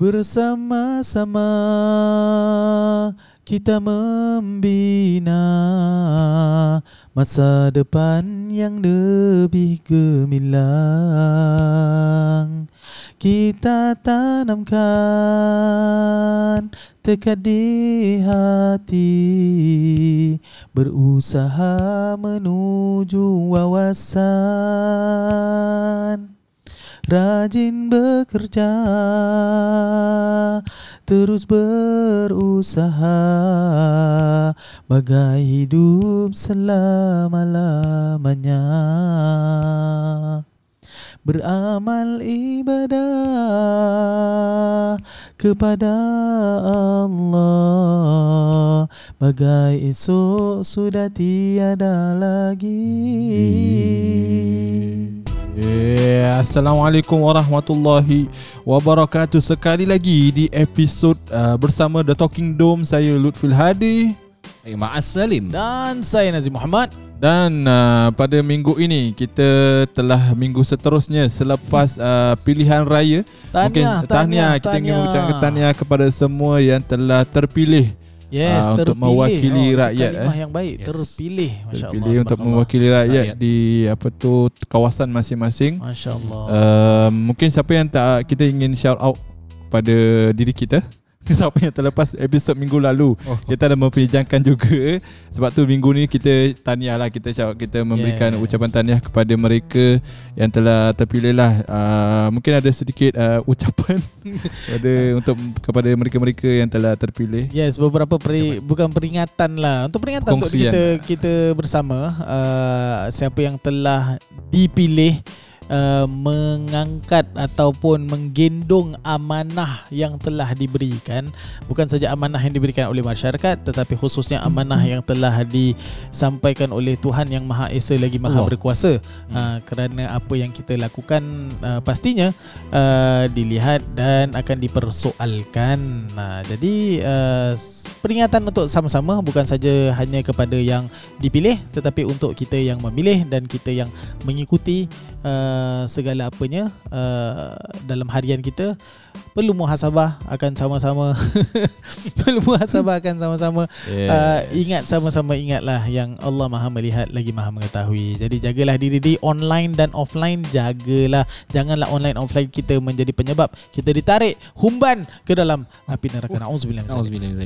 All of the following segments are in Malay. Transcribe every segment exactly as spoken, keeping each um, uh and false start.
Bersama-sama kita membina masa depan yang lebih gemilang. Kita tanamkan tekad di hati, berusaha menuju wawasan. Rajin bekerja, terus berusaha, bagai hidup selama-lamanya. Beramal ibadah kepada Allah, bagai esok sudah tiada lagi. Yeah. Assalamualaikum warahmatullahi wabarakatuh. Sekali lagi di episod uh, bersama The Talking Dome. Saya Lutfil Hadi, saya Ma'as Salim, dan saya Nazim Muhammad. Dan uh, pada minggu ini kita telah minggu seterusnya selepas uh, pilihan raya. Tahniah, tahniah. Kita tahniah. ingin mengucapkan tahniah kepada semua yang telah terpilih. Yes, ha, untuk mewakili oh, rakyat eh. yang baik yes. terpilih masya-Allah. Terpilih untuk mewakili rakyat, rakyat di apa tu kawasan masing-masing. Masya-Allah. Uh, mungkin siapa yang tak, kita ingin shout out pada diri kita. Siapa yang terlepas episod minggu lalu. Oh. Kita dah memperbincangkan juga. Sebab tu minggu ni kita tahniahlah, kita shout, kita memberikan yes. ucapan tahniah kepada mereka yang telah terpilih lah. Uh, mungkin ada sedikit uh, ucapan pada untuk kepada mereka-mereka yang telah terpilih. Yes, beberapa peri, bukan peringatan lah, untuk peringatan Kongsian. Untuk kita kita bersama, uh, siapa yang telah dipilih uh, mengangkat ataupun menggendong amanah yang telah diberikan. Bukan saja amanah yang diberikan oleh masyarakat, tetapi khususnya amanah yang telah disampaikan oleh Tuhan Yang Maha Esa lagi Maha Allah. Berkuasa. uh, Kerana apa yang kita lakukan uh, pastinya uh, dilihat dan akan dipersoalkan. uh, Jadi uh, peringatan untuk sama-sama, bukan saja hanya kepada yang dipilih, tetapi untuk kita yang memilih dan kita yang mengikuti uh, segala apanya uh, dalam harian kita. Perlu muhasabah akan sama-sama Perlu muhasabah akan sama-sama yes. uh, Ingat sama-sama ingatlah yang Allah Maha Melihat lagi Maha Mengetahui. Jadi jagalah diri di online dan offline. Jagalah Janganlah online offline kita menjadi penyebab kita ditarik humban ke dalam api neraka. Na'udzubillah Na'udzubillah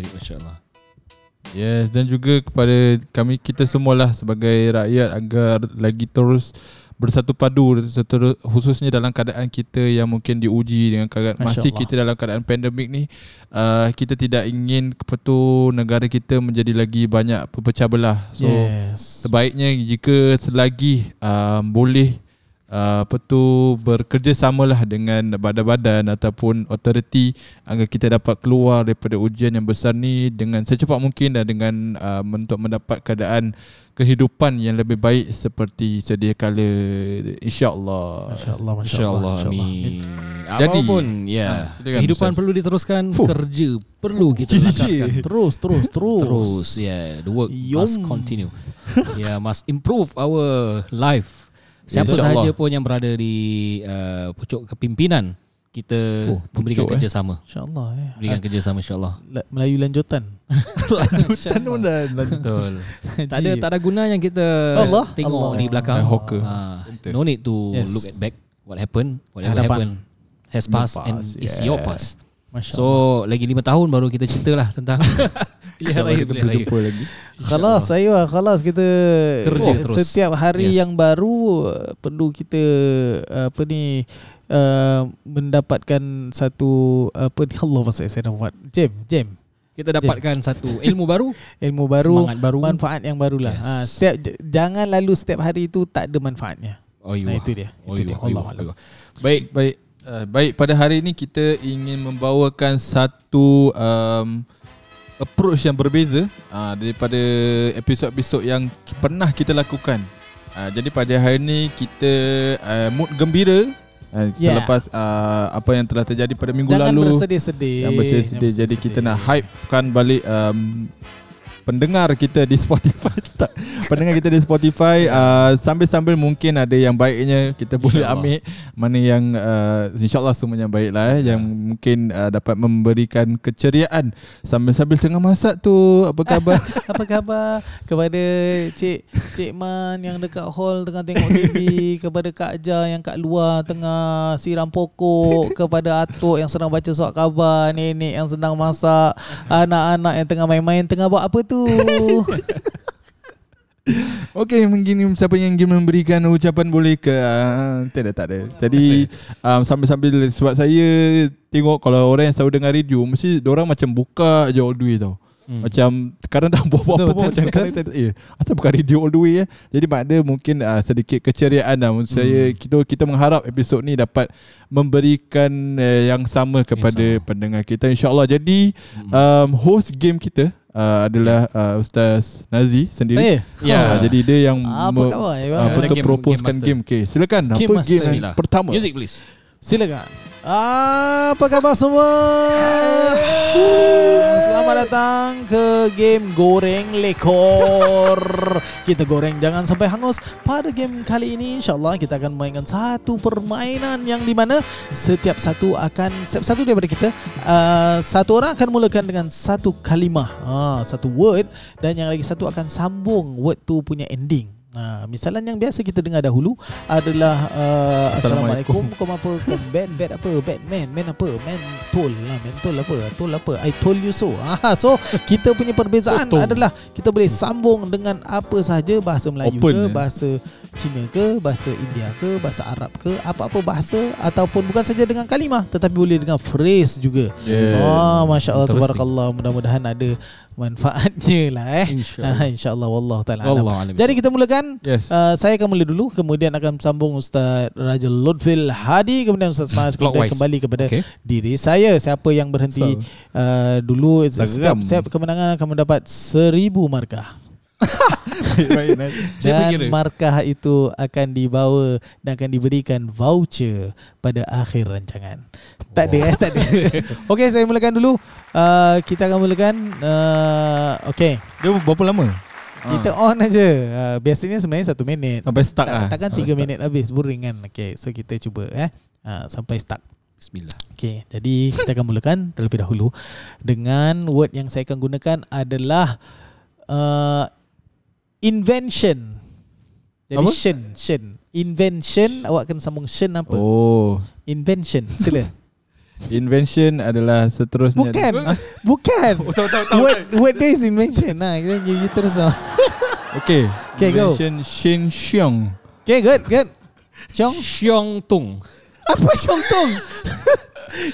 Yes. Dan juga kepada kami, kita semualah sebagai rakyat, agar lagi terus bersatu padu, khususnya dalam keadaan kita yang mungkin diuji dengan keadaan masih kita dalam keadaan pandemik ni. uh, Kita tidak ingin kepetu negara kita menjadi lagi banyak pecah belah. So yes. sebaiknya jika selagi uh, boleh Uh, apa tu bekerjasamalah dengan badan-badan ataupun autoriti, agar kita dapat keluar daripada ujian yang besar ni dengan secepat mungkin, dan dengan uh, untuk mendapat keadaan kehidupan yang lebih baik seperti sedia kala, insya-Allah. Insya-Allah, insya-Allah. Amin. Apapun ya, yeah. kehidupan perlu diteruskan, Fuh. kerja perlu kita lakukan terus terus terus. Terus ya, yeah. the work Yum. must continue. Yeah, must improve our life. Siapa ya, sahaja pun yang berada di uh, pucuk kepimpinan, kita oh, memberikan pucuk, kerjasama. Eh. InsyaAllah. Ya. Berikan ah. kerjasama insyaAllah. La- Melayu lanjutan. lanjutan pun dah betul. tak ada tak ada guna yang kita Allah. tengok Allah. di belakang. Uh, no need to yes. look at back what happened. Whatever happened has passed and yeah. is your past. Masya so Allah. Lagi lima tahun baru kita ceritalah tentang pilihan raya, pilihan raya. Jumpa lagi. Khalas saya, khalas kita kerja terus. Setiap hari yes. yang baru perlu kita apa ni uh, mendapatkan satu apa ni Allah masa saya nak buat. Jam, jam. Kita dapatkan Jam. satu ilmu baru, ilmu baru, semangat baru, manfaat yang barulah. Yes. Ha, setiap jangan lalu setiap hari itu tak ada manfaatnya. Oh, nah itu dia. Oh, itu dia. Allah Allah. Baik, baik. Uh, baik, pada hari ini kita ingin membawakan satu um, approach yang berbeza uh, daripada episod-episod yang pernah kita lakukan. uh, Jadi pada hari ini kita uh, mood gembira uh, yeah. selepas uh, apa yang telah terjadi pada minggu Jangan lalu. Jangan bersedih-sedih. Jangan bersedih-sedih. Jadi kita nak hypekan balik um, pendengar kita di Spotify tak, pendengar kita di Spotify uh, sambil-sambil mungkin ada yang baiknya kita boleh ambil mana yang uh, insyaAllah semua yang baiklah eh, yang mungkin uh, dapat memberikan keceriaan sambil-sambil tengah masak tu. Apa khabar? Apa khabar kepada Cik Cik Man yang dekat hall tengah tengok T V, kepada Kak Ja yang kat luar tengah siram pokok, kepada atuk yang sedang baca surat khabar, nenek yang sedang masak, anak-anak yang tengah main-main, tengah buat apa tu? Okey, mungkin siapa yang ingin memberikan ucapan boleh ke uh, tak ada tak ada. Jadi um, sambil-sambil sebab saya tengok kalau orang yang selalu dengar radio mesti diorang macam buka je all the way tau. Hmm. Macam sekarang tak buat apa-apa pun, macam kan eh asal bukan radio all the way eh. Jadi makna mungkin uh, sedikit keceriaan lah menurut hmm. saya. Kita kita mengharap episod ni dapat memberikan uh, yang sama kepada yes, pendengar kita insya-Allah. Jadi um, host game kita Uh, adalah uh, Ustaz Nazi sendiri. Ya. Yeah. Uh, jadi dia yang ah, apa kau uh, betul proposekan game. Okay, silakan. Game apa master. Game yang pertama? Music please. Silakan. Ah, apa khabar semua? Hey. Selamat datang ke game Goreng Lekor. Kita goreng jangan sampai hangus. Pada game kali ini insya-Allah kita akan mainkan satu permainan yang di mana setiap satu akan setiap satu daripada kita uh, satu orang akan mulakan dengan satu kalimah, uh, satu word, dan yang lagi satu akan sambung word tu punya ending. Nah, misalan yang biasa kita dengar dahulu adalah uh, Assalamualaikum, kom apa, kom bad, bad apa, Batman, man apa, man tol lah, man tol apa, tol apa, I told you so. Ah, so kita punya perbezaan so, adalah kita boleh sambung dengan apa sahaja, bahasa Melayu open, ke, bahasa Cina ke, bahasa India ke, bahasa Arab ke, apa-apa bahasa, ataupun bukan saja dengan kalimah tetapi boleh dengan phrase juga. Yeah. Oh, Masya Allah, tabarakallah, mudah-mudahan ada manfaatnya lah eh. InsyaAllah, InsyaAllah wallah ta'ala alam. Jadi kita mulakan. Yes. uh, Saya akan mula dulu, kemudian akan sambung Ustaz Raja Lutfil Hadi, kemudian Ustaz Mas, kemudian kembali kepada okay, diri saya. Siapa yang berhenti so, uh, dulu setiap, setiap kemenangan akan mendapat seribu markah. Dan markah itu akan dibawa dan akan diberikan voucher pada akhir rancangan. Tak wow, ada eh, tak ada. Okey, saya mulakan dulu. Uh, kita akan mulakan uh, okey. Dia berapa lama? Kita on aja. Uh, biasanya sebenarnya satu minit. Sampai start tak, lah. Takkan tiga minit habis, boring kan. Okey, so kita cuba eh uh, sampai start. Bismillah. Okey, jadi kita akan mulakan terlebih dahulu dengan word yang saya akan gunakan adalah uh, invention. Jadi shen, shen. Invention, awak kena sambung shen apa? Oh. Invention, sila. Invention adalah seterusnya. Bukan. Bukan. Oh, tahu, tahu, tahu. What, what is invention? Nah, you, you terus lah. Okay. Okay, go. Invention shen xiong. Okay, good, good. Xiong? Xiong tung. Apa xiong tung?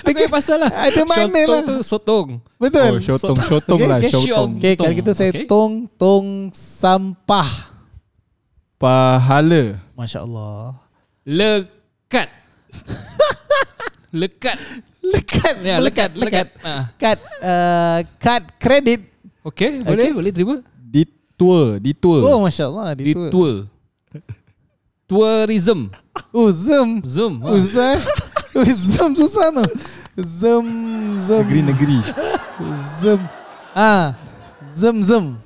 Dekat pasal lah. Ada mana lah. Sotong tu sotong. Betul. Oh, sotong, sotong lah. Sotong. Okay, kalau kita saya tong, tong sampah. Pahala. Masya Allah. Lekat. Lekat. Lekat. Ya, lekat. Lekat. Kad. Kad kredit. Okay, boleh. Boleh terima. Ditua. Ditua. Oh, Masya Allah. Ditua. Ditua. Tourism. Oh, zoom. Zoom. Oh, zoom. Zem susah tu. Zem zem negeri-negeri. Zem ah zem zem.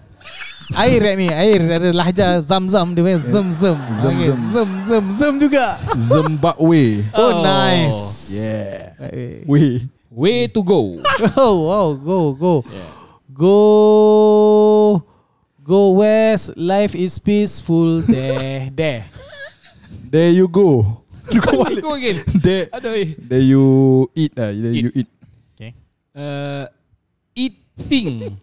Air ni, air ada lahja zam-zam dia punya zem zem. Okey, zem zem zem juga. Zimbabwe. Oh nice. Yeah. Way way to go. Oh wow, go go. Go go west, life is peaceful there. There. There you go. You go, go again. There, there you eat lah. There eat. You eat. Okay. Uh, eating.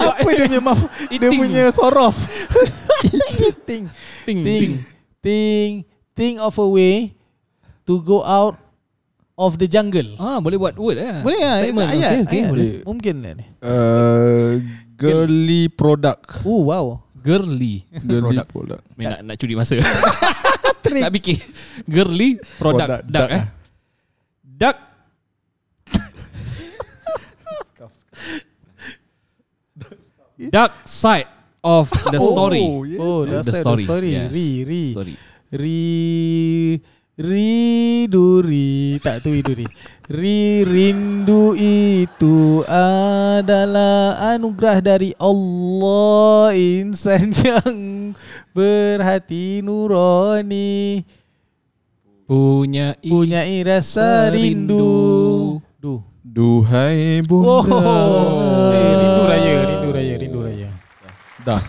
Apa dia punya maaf? Dia punya sorof. Eating. Ting. Ting. Ting. Think of a way to go out of the jungle. Ah, boleh buat word eh. Boleh ah. Ayat. Ayat. Okay, boleh. Mungkin ni. Uh, girly product. Oh wow. Girly, girly product. product. Nak, nak curi masa. Tak fikir. Girly product. Product duck. Duck. Eh. Duck. Duck side of the story. Oh, yeah. Oh, the, the side story. Of the story. Yes. Re, re. Story. Re, Riduri tak tu riduri. Rindu itu adalah anugerah dari Allah, insan yang berhati nurani, punya punyai rasa rindu. rindu. Duhai bunda. Oh. Eh, rindu raya, rindu raya, rindu raya. Dah.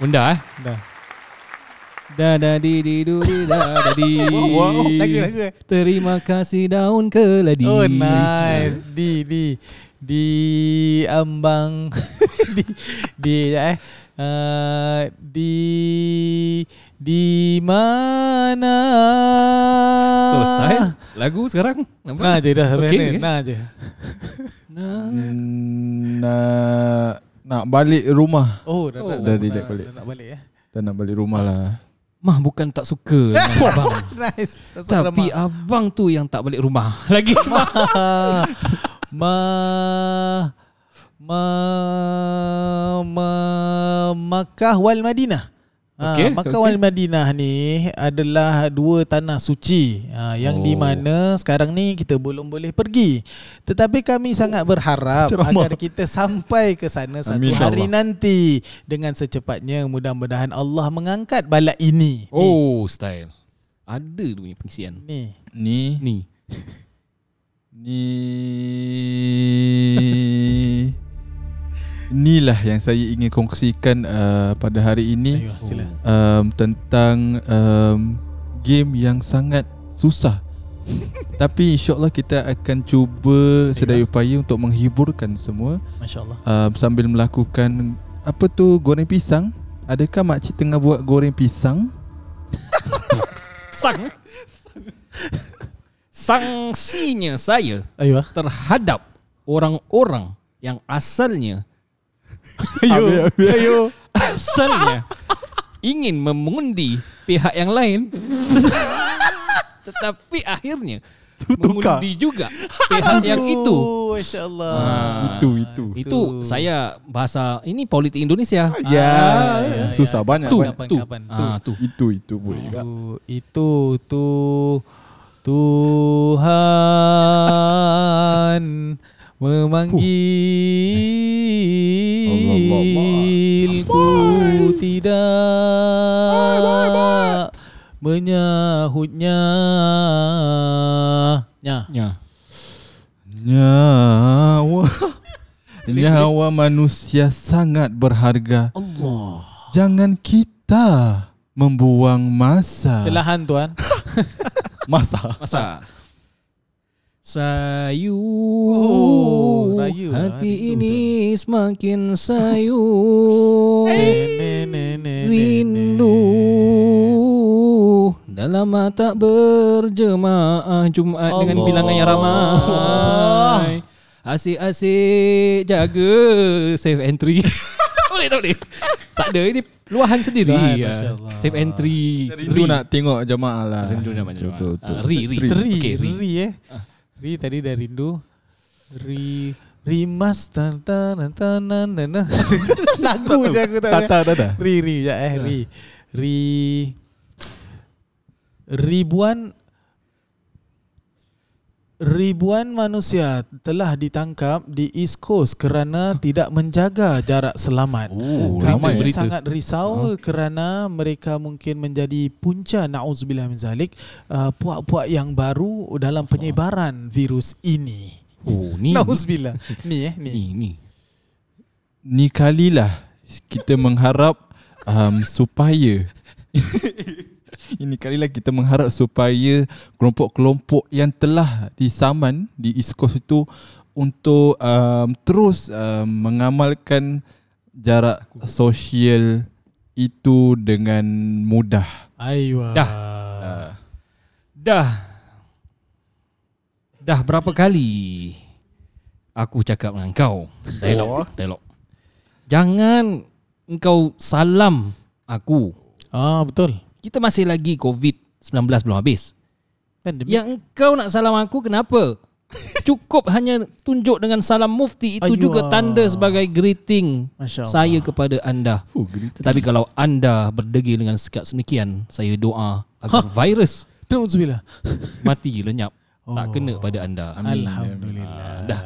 Bunda eh? Dah. Da da di di du di da da di. Wow, lagi lagi. Terima kasih daun keladi. Oh nice. Di di di ambang di di eh uh, di di mana? Terus style lagu sekarang. Nampak? Nah je dah okay, okay. Nah je. Nah. Nak nak balik rumah. Oh dah oh, dah, dah, dah, dah, dah balik. Dah nak balik ya. Dah nak balik rumah lah. Mah bukan tak suka abang. Nice. Tapi mak. Abang tu yang tak balik rumah lagi. Ma Ma Ma Makkah wal Madinah. Okay, ha, Makkah okay. wal Madinah ni adalah dua tanah suci ha, yang oh. di mana sekarang ni kita belum boleh pergi. Tetapi kami sangat berharap Ceramah. agar kita sampai ke sana satu Amin hari Allah. nanti dengan secepatnya. Mudah-mudahan Allah mengangkat balak ini. Oh, ni. Style. Ada tu punya pengisian. Ni. Ni. Ni. Ni. Inilah yang saya ingin kongsikan uh, pada hari ini. Ayuh, um, tentang um, game yang sangat susah. Tapi insyaAllah kita akan cuba sedaya upaya untuk menghiburkan semua. InsyaAllah um, sambil melakukan apa tu, goreng pisang. Adakah makcik tengah buat goreng pisang? Sang Sanksinya saya Ayuh. terhadap orang-orang yang asalnya Ayo, ayo. asalnya ingin memundi pihak yang lain, tetapi akhirnya Tukar. mengundi juga pihak Aduh, yang itu. Masya-Allah. Ah, itu itu. Itu saya bahasa ini politik Indonesia. Ya, yeah. ah, susah ya. banyak. Tu, kapan, tu. Kapan, kapan. Ah, tu. Itu itu boleh juga. Itu tu Tuhan memanggilku tidak menyahutnya nya nya nyawa nyawa manusia sangat berharga. Allah, jangan kita membuang masa. Celahan tuan. masa masa Sayu oh, rayu, hati ini itu. Semakin sayu rindu dalam mata berjemaah Jumaat Allah. Dengan bilangan yang ramai. Asyik-asyik jaga safe entry. Boleh tak boleh? Tak ada, ini luahan sendiri. Nah, safe entry. Rindu nak tengok jemaah lah. Rindu nak tengok jemaah. Ri, ri, okay, ri, ri eh. Ah. Ri tadi dah rindu. Ri rimas tan tan tan nan nan. Lagu je aku tak. Tata tata. Ri ri ya eh ri. Ri ribuan ribuan manusia telah ditangkap di East Coast kerana tidak menjaga jarak selamat. Oh, kami ramai, sangat risau huh? kerana mereka mungkin menjadi punca, na'uzubillah min zalik, uh, puak-puak yang baru dalam penyebaran virus ini. Oh, ni. Na'uzubillah. Ni eh, ni. Ni, ni. Ni kalilah kita mengharap um, supaya Ini kalilah kita mengharap supaya kelompok-kelompok yang telah disaman di East Coast itu untuk um, terus um, mengamalkan jarak sosial itu dengan mudah. Aywa. Dah. Uh. Dah. Dah berapa kali aku cakap dengan kau? Dialog, dialog. Jangan engkau salam aku. Ah, betul. Kita masih lagi covid sembilan belas belum habis. Pandemic. Yang kau nak salam aku kenapa? Cukup hanya tunjuk dengan salam mufti. Itu Ayuh. juga tanda sebagai greeting saya kepada anda. Oh, tetapi kalau anda berdegil dengan sikap semikian, saya doa agar ha. virus Nauzubillah. Mati lenyap. Oh. Tak kena pada anda. Amin. Alhamdulillah. Ah, dah.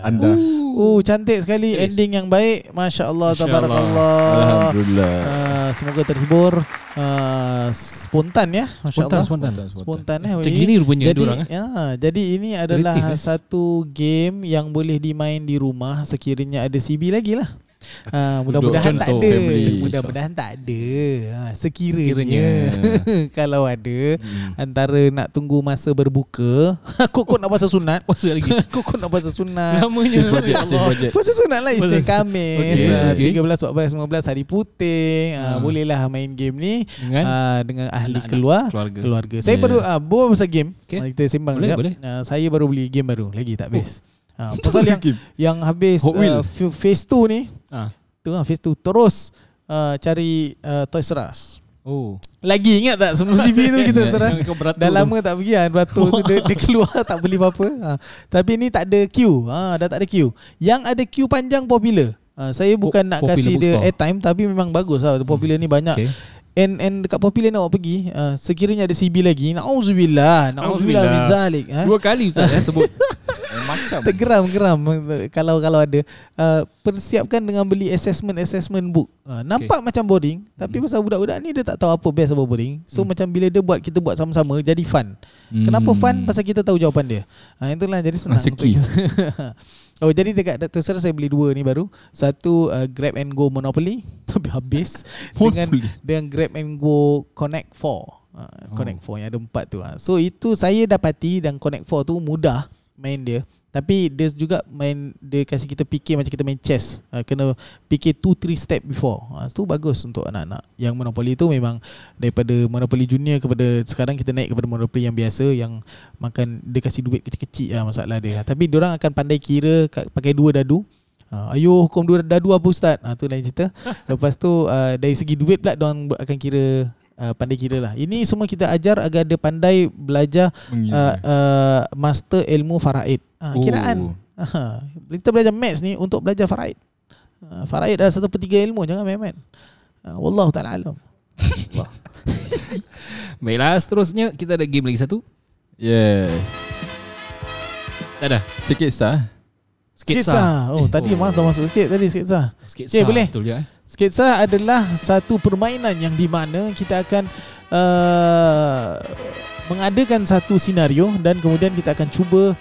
Anda. Oh, cantik sekali. Yes. Ending yang baik. Masya-Allah, Masya tabarakallah. Alhamdulillah. Uh, semoga terhibur. Uh, spontan ya. Masya-Allah. Spontan, spontan. Spontan eh. Macam gini rupanya dia orang eh. Ya, jadi ini adalah kreatif, satu eh. game yang boleh dimain di rumah sekiranya ada C B lagi lah. Ha, mudah-mudahan tak ada. Mudah-mudahan tak ada. Ha, sekiranya, sekiranya. Kalau ada hmm. antara nak tunggu masa berbuka, kok-kok nak puasa sunat, puasa lagi. Kok-kok nak puasa sunat. Namanya puasa sunat lah Isnin Khamis. Okay. tiga belas, empat belas, lima belas hari putih. Hmm. Ha, bolehlah main game ni dengan, ha, dengan ahli keluar, keluarga. keluarga. Saya yeah. baru ah ha, bawa pasal game. Okay. Kita sembang boleh, boleh. Ha, saya baru beli game baru lagi tak habis. Oh. Ha, pasal yang, yang habis uh, phase two ni ha. Tu lah phase two. Terus uh, cari uh, Toys R Us. Oh. Lagi ingat tak sebelum C B tu kita seras dah lama tak pergi kan. Beratur tu dia, dia keluar tak beli apa-apa. Ha, tapi ni tak ada queue. Ha, dah tak ada queue. Yang ada queue panjang popular. Ha, saya bukan Pop, nak kasi dia airtime tapi memang bagus lah. Popular hmm. ni banyak. Okay. And, and dekat popular nak awak pergi uh, sekiranya ada C B lagi. Na'udzubillah. Na'udzubillah min zalik. Ha? Dua kali Ustaz ya, sebut. Macam tergeram-geram kalau kalau ada uh, persiapkan dengan beli assessment assessment book. Uh, nampak okay. macam boring tapi mm. pasal budak-budak ni dia tak tahu apa best apa boring. So mm. macam bila dia buat kita buat sama-sama jadi fun. Mm. Kenapa fun? Pasal kita tahu jawapan dia. Ha, itulah jadi senang. Oh, jadi dekat Datuk Sera saya beli dua ni baru. Satu uh, Grab and Go Monopoly tapi habis dengan dengan Grab and Go Connect four. Uh, Connect oh. four yang ada empat tu. Uh. So itu saya dapati dan Connect four tu mudah main dia. Tapi dia juga main, dia kasi kita fikir macam kita main chess. Uh, kena fikir two three step before. Uh, itu bagus untuk anak-anak. Yang Monopoly tu memang daripada Monopoly Junior kepada sekarang kita naik kepada Monopoly yang biasa yang makan dia kasi duit kecil-kecil lah masalah dia. Tapi diorang akan pandai kira pakai dua dadu. Uh, ayuh hukum dua dadu apa Ustaz? Uh, tu lain cerita. Lepas tu uh, dari segi duit pula diorang akan kira Uh, pandai kira lah. Ini semua kita ajar agar dia pandai belajar uh, uh, master ilmu faraid. Uh, kiraan. Oh. Uh, kita belajar maths ni untuk belajar faraid. Uh, faraid adalah satu per tiga ilmu. Jangan main-main. Uh, Wallahu ta'ala alam. Allah. Baiklah, seterusnya kita ada game lagi satu. Yes. Tak ada. Sikit sah. Sikit sah. Oh, eh, tadi oh. Mas dah masuk sikit. Tadi sikit sah. Sikit sah. Okay, boleh? Betul je eh. Sikit Sah adalah satu permainan yang di mana kita akan uh, mengadakan satu senario dan kemudian kita akan cuba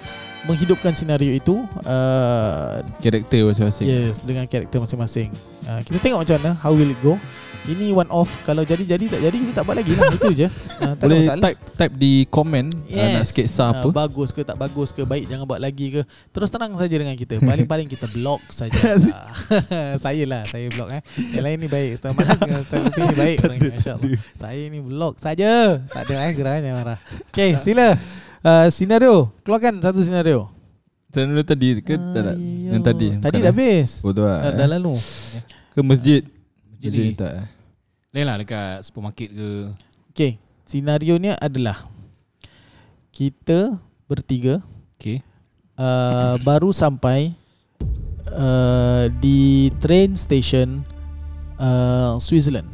menghidupkan senario itu uh, karakter masing-masing. Yes, dengan karakter masing-masing. Uh, kita tengok macam mana, how will it go. Ini one off. Kalau jadi-jadi tak jadi kita tak buat lagi lah. Itu je. Uh, tak boleh type type di komen yes. uh, nak sikit sah apa. Uh, bagus ke tak bagus ke, baik jangan buat lagi ke. Terus tenang saja dengan kita. Paling-paling kita block saja. Saya lah, saya block eh. Yang lain ni baik. Ustaz Mas dengan Ustaz Lutfi ni baik. Masya-Allah. Saya ni block saja. Tak ada eh gerangan marah. Okey, sila. Uh, senario. Keluarkan satu senario. Senario tadi ke tak ada? Yang tadi. Tadi dah habis. Oh, dah, dah lalu. Ke masjid. Jadi tak. Lain lah dekat supermarket ke. Okay, senario ni adalah kita bertiga okay. uh, baru sampai uh, di train station uh, Switzerland.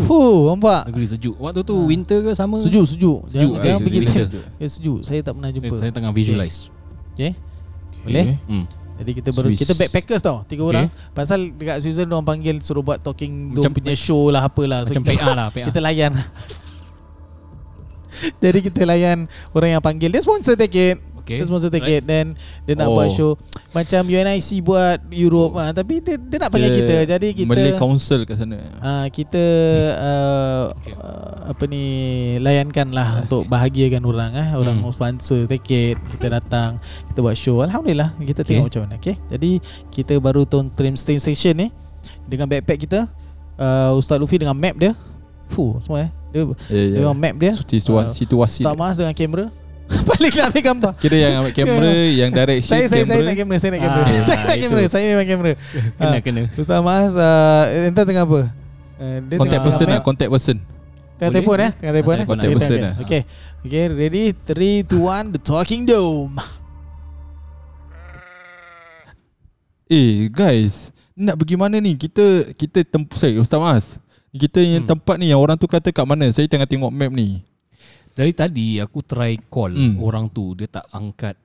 Huh, nampak? Negeri sejuk. Waktu tu winter ke sama? Sejuk, sejuk. Sejuk. Jangan okay, pergi winter. Ya, sejuk. Saya tak pernah jumpa. Saya tengah visualize. Okay, okay. Boleh? Hmm. Jadi kita baru Swiss. Kita backpackers tau, tiga okay. orang. Pasal dekat Switzerland diorang panggil suruh buat talking dome punya show lah apalah. So macam kita, P A lah, P A. Kita layan. Jadi kita layan orang yang panggil, dia sponsor tiket. Okay. Dia sponsor tiket right. Then dia nak oh. buat show macam U N I C buat Europe oh. ah, tapi dia, dia nak panggil kita. Jadi kita Malay Council kat sana. Ah, kita uh, okay. uh, apa ni layankanlah okay. untuk bahagiakan orang ah, orang hmm. sponsor tiket, kita datang, kita buat show. Alhamdulillah kita okay. tengok macam mana. Okey. Jadi kita baru turun train station ni dengan backpack kita, uh, Ustaz Lutfi dengan map dia. Fuh, semua eh. Dia yeah, yeah. dengan map dia. Situasi, situasi. Uh, Ustaz Mas dengan kamera. Paling nak ambil gambar. Kira yang ambil kamera, yang direct shoot. Saya saya saya nak kamera, saya nak kamera. Ah, saya nak kamera, saya memang kamera. Kena uh, kena. Ustaz Mas uh, entah tengah apa? Uh, dia contact person lah, contact person. Tengah telefon eh, tengah telefon eh. Contact person lah. Okey. Okey, ready? three two one The Talking Dome. Eh, guys, nak pergi mana ni? Kita kita tempat Ustaz Mas. Kita yang hmm. tempat ni yang orang tu kata kat mana? Saya tengah tengok map ni. Dari tadi aku try call mm. orang tu, dia tak angkat.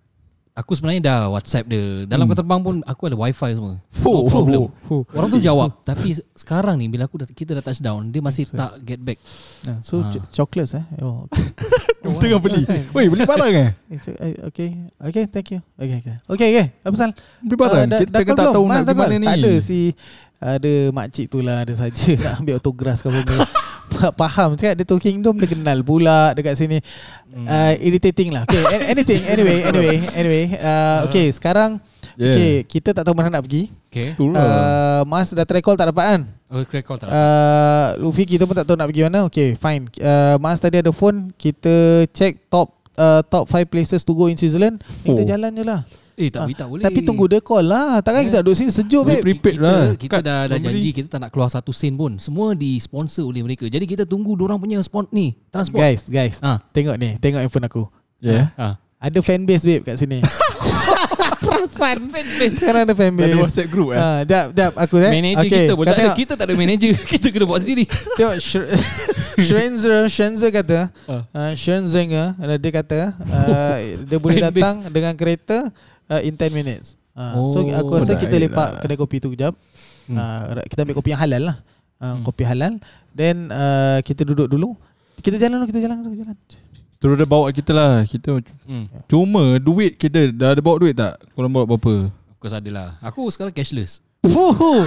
Aku sebenarnya dah WhatsApp dia. Dalam mm. keterbang pun aku ada wifi semua. Oh, no problem. Oh, oh. Orang tu jawab. Tapi sekarang ni bila aku dah, kita dah touchdown, dia masih so, tak get back. Yeah. So ha. Chocolates eh. Oh. Tengah beli. Weh, beli barang eh? Okay. Okay, thank you. Okay, okay. Okay, okay. Apa pasal? Beli barang. Uh, kita tak tahu nak ke mana ni. Tak ada si ada makcik tu lah, ada saja nak ambil autograf ke apa. Faham cakap The Talking Dome, dia kenal pula dekat sini. uh, Irritating lah. Okay, anything. Anyway Anyway anyway. Uh, okay sekarang yeah. Okay, kita tak tahu mana nak pergi. Okay. uh, Mas dah try call tak dapat kan? Oh, try call tak dapat. uh, Luffy kita pun tak tahu nak pergi mana. Okay fine. uh, Mas tadi ada phone. Kita check top uh, top five places to go in Switzerland. Kita oh. jalan je lah. Eh tak, ah, tak boleh. Tapi tunggu dia call lah. Takkan yeah. kita duduk sini sejuk babe. Kita, lah. kita dah, dah janji kita tak nak keluar satu sen pun. Semua di sponsor oleh mereka. Jadi kita tunggu diorang punya sponsor ni. Transport. Guys, guys. Ha. Tengok ni, tengok handphone aku. Ya. Yeah. Ha. Ada fanbase babe kat sini. Perasan fanbase. Sekarang ada fanbase. Ada WhatsApp group eh. Ha, jap, jap aku eh. Manager okay. kita pun tak ada. Kita tak ada manager. Kita kena buat sendiri. Tengok Schweinsteiger, Schweinsteiger kata, uh, Schweinsteiger dia kata, uh, dia boleh datang dengan kereta Uh, in ten minutes. uh, oh, So aku rasa kita lepak lah. Kedai kopi tu kejap. hmm. uh, Kita ambil kopi yang halal lah. uh, hmm. Kopi halal. Then uh, kita duduk dulu. Kita jalan dulu. Kita jalan dulu jalan. Terus dia bawa kita lah. Kita hmm. cuma duit kita dah ada bawa duit tak? Korang bawa berapa? Aku ada lah. Aku sekarang cashless. Fuh.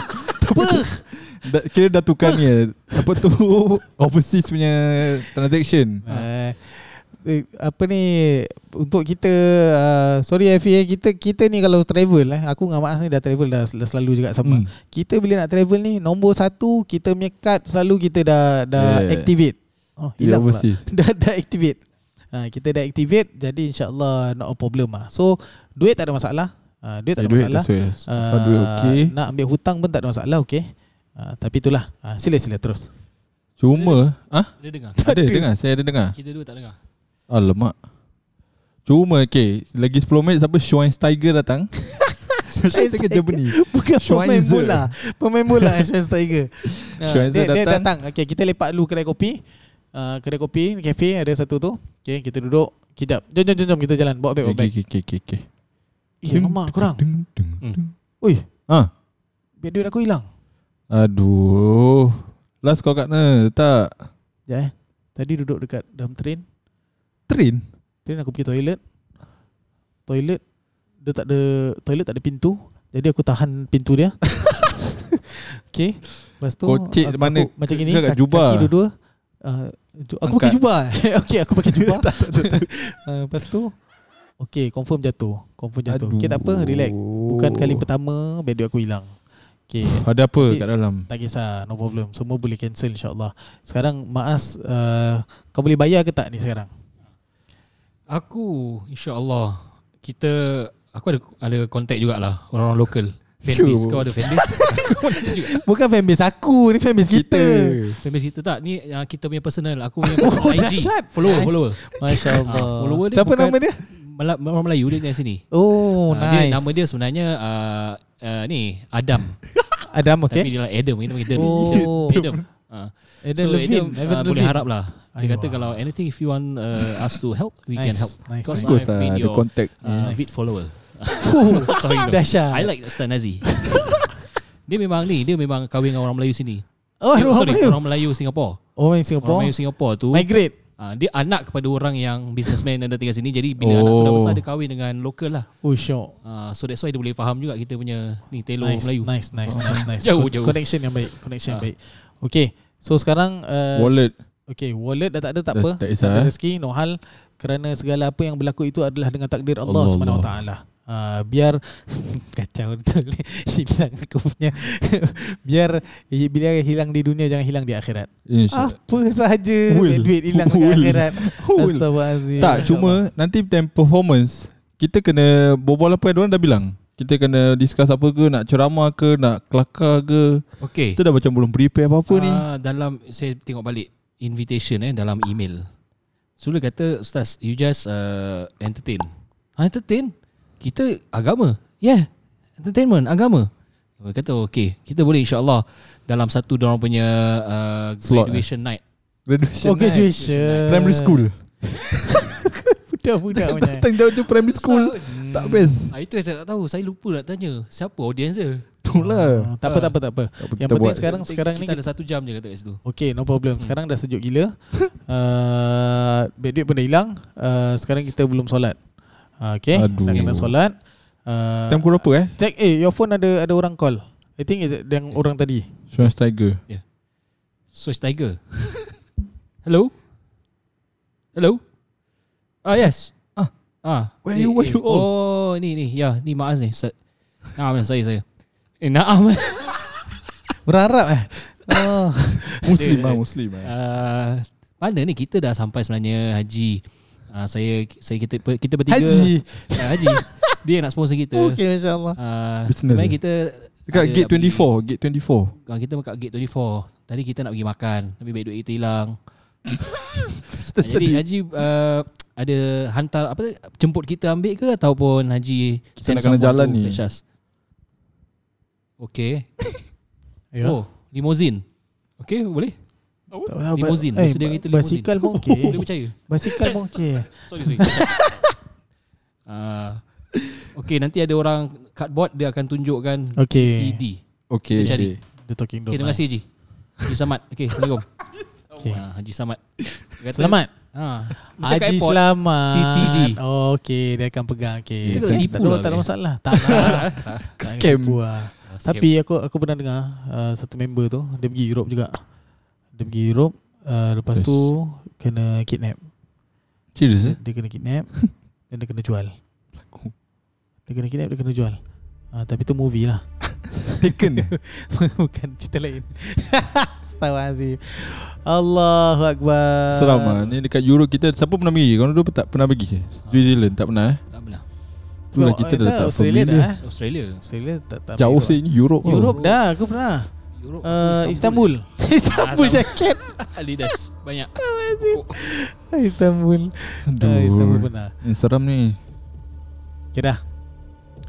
Kira dah tukar ni apa tu overseas punya transaction. uh. Apa ni untuk kita uh, sorry F A, kita kita ni kalau travel eh, aku dengan Ma'as ni dah travel dah, dah selalu juga sama. hmm. Kita bila nak travel ni nombor satu kita punya card selalu kita dah dah yeah. activate. Oh, hilang pula. dah dah activate. Ha, kita dah activate, jadi insyaAllah not a problem lah. So duit tak ada masalah. Ha, duit tak ada duit masalah. So, uh, duit okay. Nak ambil hutang pun tak ada masalah, okey. Ha, tapi itulah. Ha, sila sila terus. Cuma ah ha? Dia dengar. Tak ada dengar. Saya ada dengar. Kita dulu tak dengar. Alamak. Cuma okay, lagi sepuluh minit siapa Schweinsteiger datang. Schweinsteiger Germany. Bukan pemain bola. Pemain bola Schweinsteiger. Nah, Schweinsteiger dia, datang. Dia datang. Okay, kita lepak dulu kedai kopi. Uh, kedai kopi, kafe ada satu tu. Okay, kita duduk. Kejap. Jom, jom, jom, jom. Kita jalan. Bawa beg, bawa beg. Okay, okay, okay, okay. Eh, mamak korang. Ui. Ha. Beg duit aku hilang. Aduh. Last kau kat mana? Tak. Ya. Eh. Tadi duduk dekat dalam train. Train? Train aku pergi toilet. Toilet Dia tak ada Toilet tak ada pintu. Jadi aku tahan pintu dia. Okay. Lepas tu kocik aku, mana aku, macam ini kaki, kaki dua-dua. uh, Aku pakai jubah. Okay aku pakai jubah. uh, Lepas tu okay confirm jatuh. Confirm jatuh. Aduh. Okay tak apa, relax. Bukan kali pertama beg duit aku hilang. Okay. Ada apa jadi, kat dalam? Tak kisah, no problem. Semua boleh cancel insyaAllah. Sekarang Ma'as, uh, kau boleh bayar ke tak ni sekarang? Aku insyaAllah kita aku ada ada kontak jugalah orang-orang lokal. Fanbase sure. Kau ada fanbase? Bukan fanbase aku ni, fanbase kita. kita. Fanbase kita tak ni kita punya personal, aku punya personal. Oh, I G. Follower, nice. follower. Masya-Allah. Uh, follower dia. Siapa nama dia? Orang Melayu dia kat sini. Oh, uh, nice. Dia, nama dia sebenarnya uh, uh, ni Adam. Adam okey. Tapi dia lah Adam, kita panggil oh. Adam. Adam. Uh, Adam so Levin. Adam uh, boleh harap lah. Dia kata kalau anything if you want uh, us to help, we nice, can help. Nice, because nice. I've been your contact. Uh, nice. V I T follower. Oh, dahsyat. I like Ustaz Nazi. Dia memang ni, dia memang kahwin dengan orang Melayu sini. Oh, dia, sorry, Melayu. Orang Melayu Singapore. Oh, orang Singapore. Orang Melayu Singapore tu migrate. Uh, dia anak kepada orang yang businessman yang tinggal sini. Jadi bila oh. anak tu dah besar, dia kahwin dengan lokal lah. Oh, syok. Uh, so that's why dia boleh faham juga kita punya ni telur nice, Melayu. Nice, nice, oh. nice, nice. Jauh, jauh. Connection yang baik, connection uh. yang baik. Okay, so sekarang uh, wallet. Okay, wallet dah tak ada, tak apa. Tak ada rezeki, no hal. Kerana segala apa yang berlaku itu adalah dengan takdir Allah, Allah subhanahu wa taala. Uh, biar kacau betul ni. Hilang aku punya. Biar bila hilang di dunia, jangan hilang di akhirat. Insya. Apa sahaja duit hilang di akhirat. Astagfirullahalazim. Tak, cuma nanti time performance kita kena berbual apa yang diorang dah bilang. Kita kena discuss apa ke, nak ceramah ke, nak kelakar ke. Okay. Kita dah macam belum prepare apa-apa uh, ni. Dalam saya tengok balik invitation eh dalam email. So dia kata Ustaz, you just uh, entertain. Ha, entertain? Kita agama. Yeah. Entertainment agama. Dia kata okay, kita boleh insya-Allah dalam satu dia orang punya uh, graduation slot, night. Graduation oh, night. Graduation. Primary school. Budak-budak macam tak tahu tu primary school so, tak best. Itu yang saya tak tahu. Saya lupa nak tanya siapa audience dia. Itulah. Tak apa tak apa tak apa. Yang penting sekarang sekarang ni kita ada satu jam je kat situ. Okay, no problem. Sekarang dah sejuk gila. Ah, duit pun dah hilang. Sekarang kita belum solat. Okay, nak kena solat. Time pukul berapa eh? Check eh your phone ada ada orang call. I think is yang orang tadi. Schweinsteiger. Yeah. Schweinsteiger. Hello? Hello? Ah yes. Ah. Ah. Where you where you all? Oh, ni ni. Ya, ni Ma'as ni. Naam, saya saya. Eh, naam. Berharap eh. Oh. Muslim ah, muslim ah. Uh, mana ni kita dah sampai sebenarnya Haji. Uh, saya saya kita kita bertiga Haji. Uh, Haji. Dia nak sponsor kita. Okey, insya-Allah. Ah, uh, sebenarnya kita dekat gate twenty-four, gate twenty-four. Kita dekat gate twenty-four. Tadi kita nak pergi makan, tapi baik duit kita hilang. Jadi Haji uh, ada hantar apa tu, jemput kita ambil ke ataupun Haji kita nak kena jalan ni. Okey. Yeah. Oh, limousine. Okey, boleh? Limousine. Hey, Sedia kita limousine. Basikal pun okey. Boleh percaya. Basikal pun okey. Sorry sorry. uh, okey, nanti ada orang cardboard dia akan tunjukkan okay. T D. Okey. Kita cari. The Talking Dome. Okay, terima kasih Haji. Haji Samad. Okey, assalamualaikum. Okay. Ha, Haji Samad kata, selamat ha, Haji airport, selamat T T G. Oh, okay, dia akan pegang okay. Itu kalau tipu lah, tak ada masalah. Tak lah scam. Tapi aku aku pernah dengar uh, satu member tu dia pergi Europe juga. Dia pergi Europe uh, lepas yes. tu kena kidnap. Serius? Dia kena kidnap dan dia kena jual. Dia kena kidnap, dia kena jual uh, tapi tu movie lah. Taken. Bukan cerita lain. Astagfirullahalazim. Allahu akbar. Seram ah. Ni dekat Europe kita siapa pernah pergi? Kau dulu tak pernah pergi? New Zealand tak pernah eh? Tak pernah. Itulah kita dah letak Australia dah. Eh? Australia. Australia tak tak. Jauh sini Europe. Europe dah aku pernah. Europe. Uh, Istanbul. Istanbul jaket. Adidas banyak. Istanbul. Aduh, Istanbul pernah. Ni seram ni. Okay dah.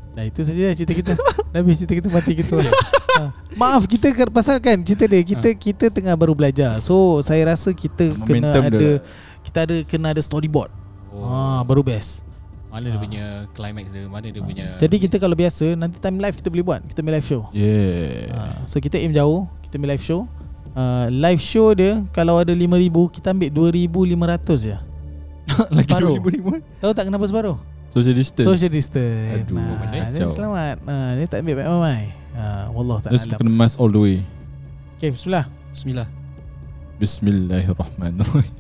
Nah, itu saja cerita kita. Dah habis cerita kita, mati kita. Ha. Maaf kita pasal kan cerita dia kita ha. kita tengah baru belajar. So saya rasa kita momentum kena ada dah. Kita ada kena ada storyboard. Oh. Ha, baru best. Mana ha. dia punya climax dia, mana dia ha. punya. Jadi kita kalau biasa nanti time live kita boleh buat. Kita main live show. Yeah. Ha. So kita aim jauh, kita main live show. Uh, live show dia kalau ada lima ribu kita ambil dua ribu lima ratus je. Lagi dua ribu lima ratus. Tahu tak kenapa separuh? Social distance. Social distance. Aduh, nah, jadi selamat. Nah, dia tak ambil baik-baik. Ah, wallah ta'ala. Just kena mask all the way. Okay, bismillah. Bismillah. Bismillahirrahmanirrahim.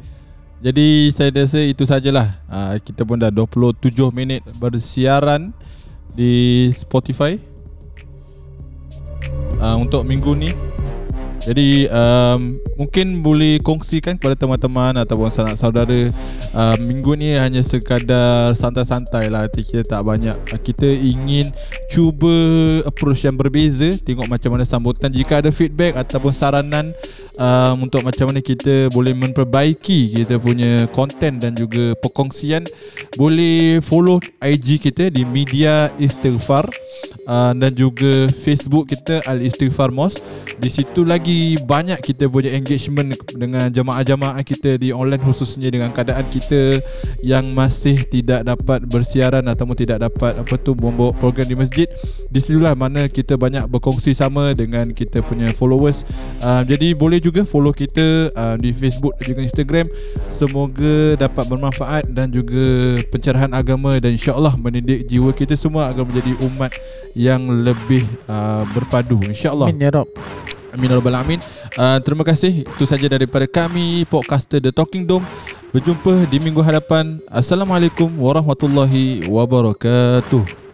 Jadi saya rasa itu sajalah. Ah, kita pun dah dua puluh tujuh minit bersiaran di Spotify. Ah, untuk minggu ni. Jadi um, mungkin boleh kongsikan kepada teman-teman ataupun sanak saudara. uh, Minggu ni hanya sekadar santai-santai lah, kita tak banyak. uh, Kita ingin cuba approach yang berbeza, tengok macam mana sambutan. Jika ada feedback ataupun saranan um, untuk macam mana kita boleh memperbaiki kita punya konten dan juga perkongsian, boleh follow I G kita di Media Istighfar, uh, dan juga Facebook kita Al Istighfar Mosque. Di situ lagi banyak kita punya engagement dengan jemaah-jemaah kita di online, khususnya dengan keadaan kita yang masih tidak dapat bersiaran ataupun tidak dapat apa tu membawa program di masjid. Di situlah mana kita banyak berkongsi sama dengan kita punya followers. Uh, jadi boleh juga follow kita uh, di Facebook juga Instagram. Semoga dapat bermanfaat dan juga pencerahan agama dan insya-Allah mendidik jiwa kita semua agar menjadi umat yang lebih uh, berpadu insya-Allah. Amin ya Rabb. Amin Rabbal Alamin. Uh, terima kasih. Itu saja daripada kami podcaster The Talking Dome. Berjumpa di minggu hadapan. Assalamualaikum warahmatullahi wabarakatuh.